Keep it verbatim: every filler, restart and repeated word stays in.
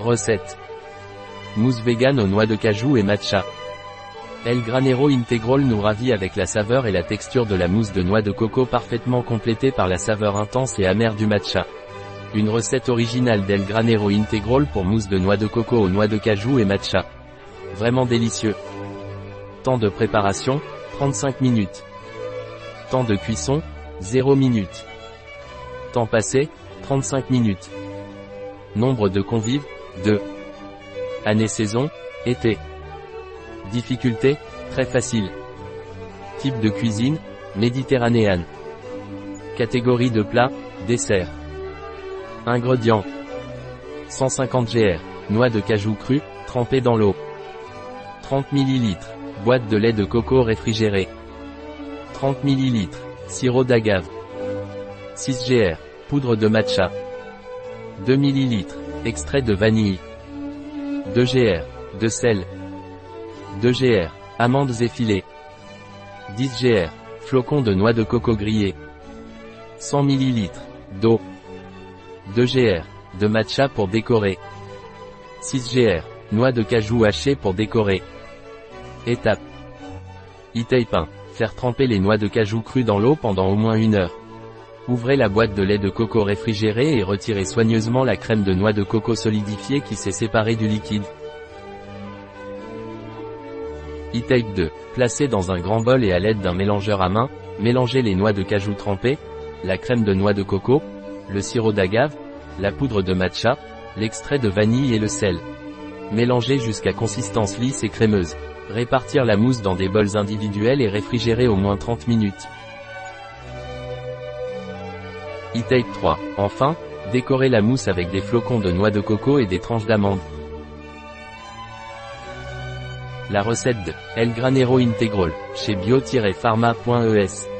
Recette. Mousse vegan aux noix de cajou et matcha. El Granero Integral nous ravit avec la saveur et la texture de la mousse de noix de coco parfaitement complétée par la saveur intense et amère du matcha. Une recette originale d'El Granero Integral pour mousse de noix de coco aux noix de cajou et matcha. Vraiment délicieux. Temps de préparation, trente-cinq minutes. Temps de cuisson, zéro minutes. Temps passé, trente-cinq minutes. Nombre de convives, deux. Année saison, été. Difficulté, très facile. Type de cuisine, méditerranéenne. Catégorie de plat, dessert. Ingrédients. cent cinquante grammes. Noix de cajou crue, trempée dans l'eau. trente millilitres. Boîte de lait de coco réfrigéré. trente millilitres. Sirop d'agave. six grammes. Poudre de matcha. deux millilitres. Extrait de vanille. deux grammes. De sel. deux grammes. Amandes effilées. dix grammes. Flocons de noix de coco grillés. cent millilitres. D'eau. deux grammes. De matcha pour décorer. six grammes. Noix de cajou hachée pour décorer. Étape. Étape un. Faire tremper les noix de cajou crues dans l'eau pendant au moins une heure. Ouvrez la boîte de lait de coco réfrigérée et retirez soigneusement la crème de noix de coco solidifiée qui s'est séparée du liquide. Étape deux. Placez dans un grand bol et à l'aide d'un mélangeur à main, mélangez les noix de cajou trempées, la crème de noix de coco, le sirop d'agave, la poudre de matcha, l'extrait de vanille et le sel. Mélangez jusqu'à consistance lisse et crémeuse. Répartir la mousse dans des bols individuels et réfrigérer au moins trente minutes. Étape trois. Enfin, décorez la mousse avec des flocons de noix de coco et des tranches d'amandes. La recette de El Granero Integral, chez bio tiret pharma point e s.